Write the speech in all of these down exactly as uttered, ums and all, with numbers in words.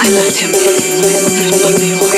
I loved him. I, I, I made all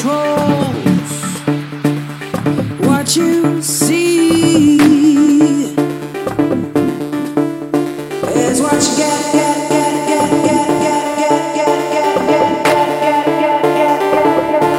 controls what you see. It's what you get, get, get, get, get, get, get, get, get, get, get, get, get, get, get, get, get, get.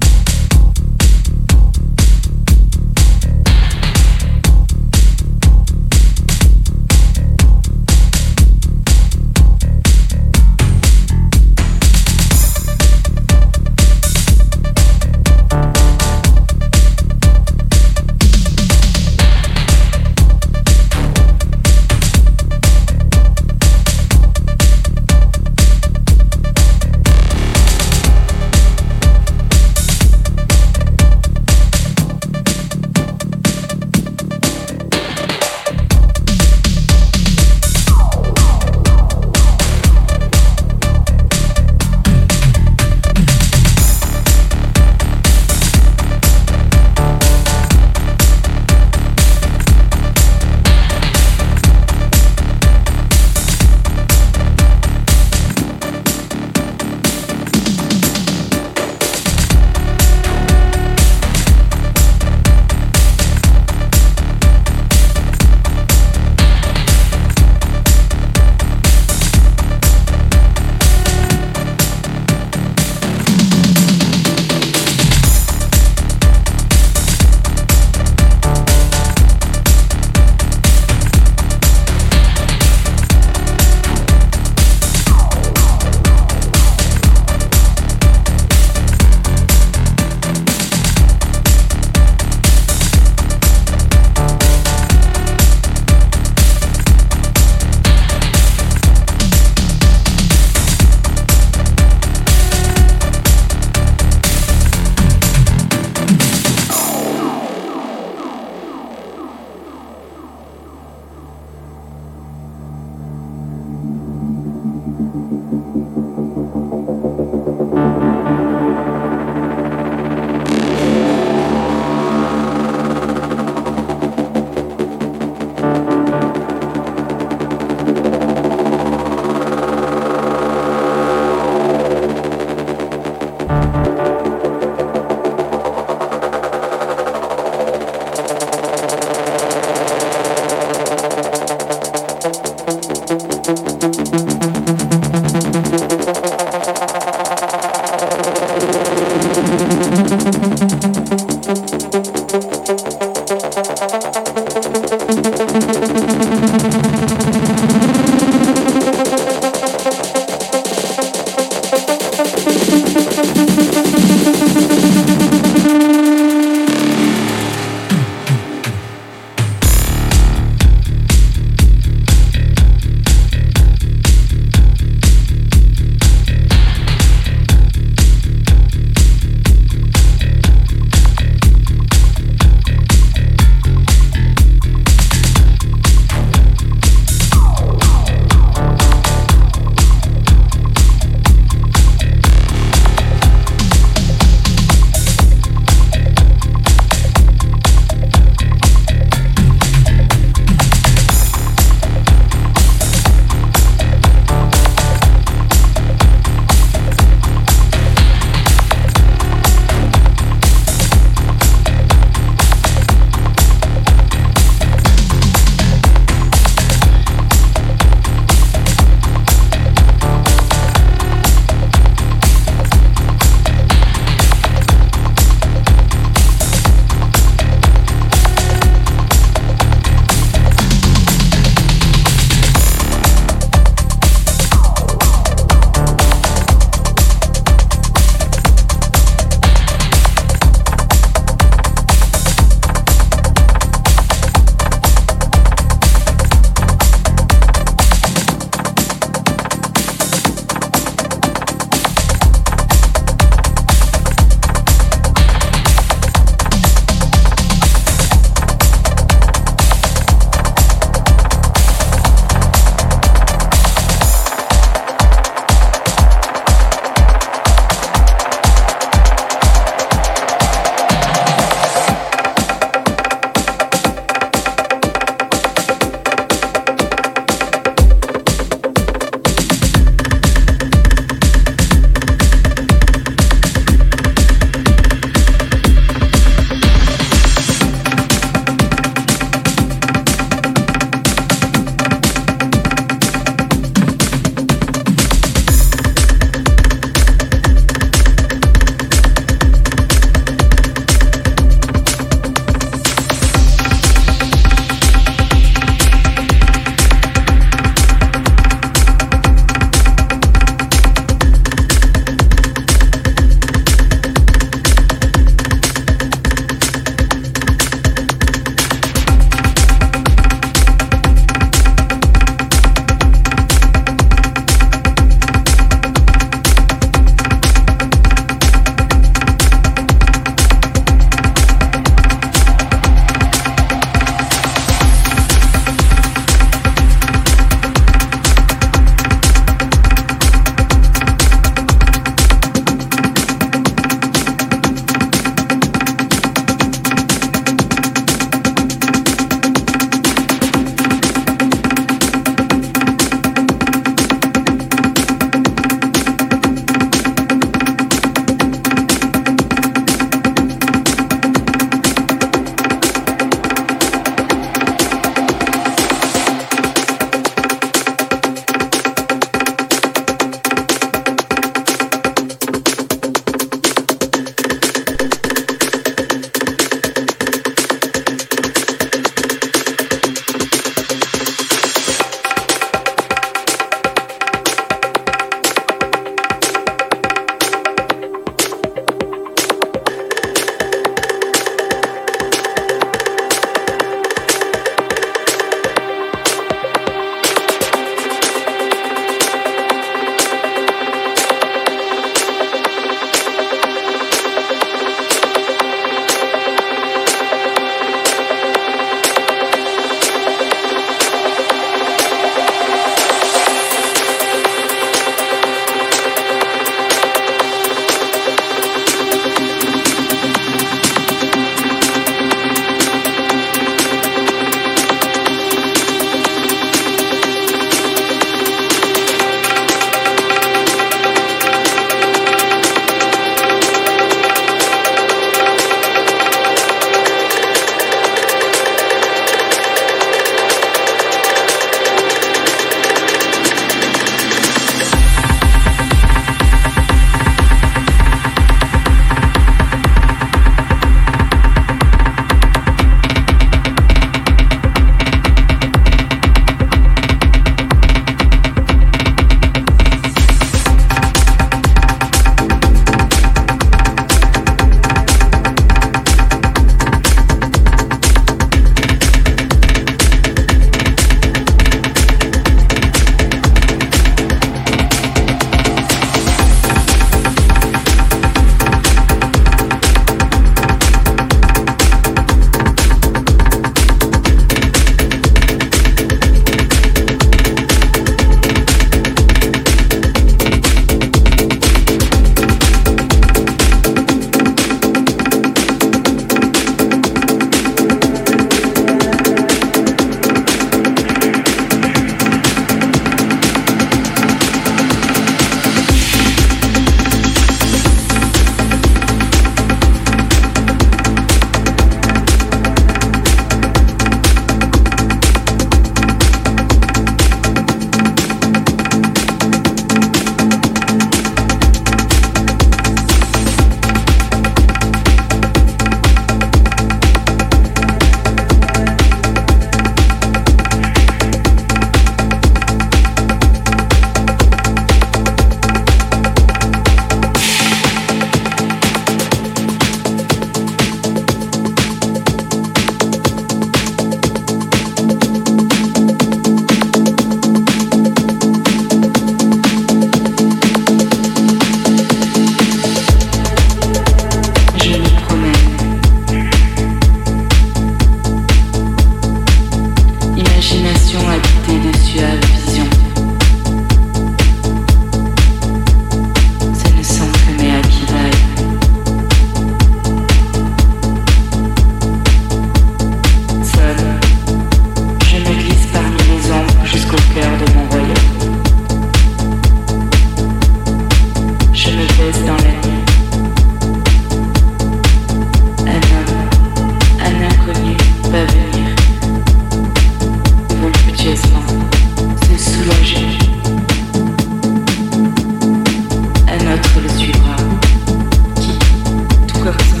Club.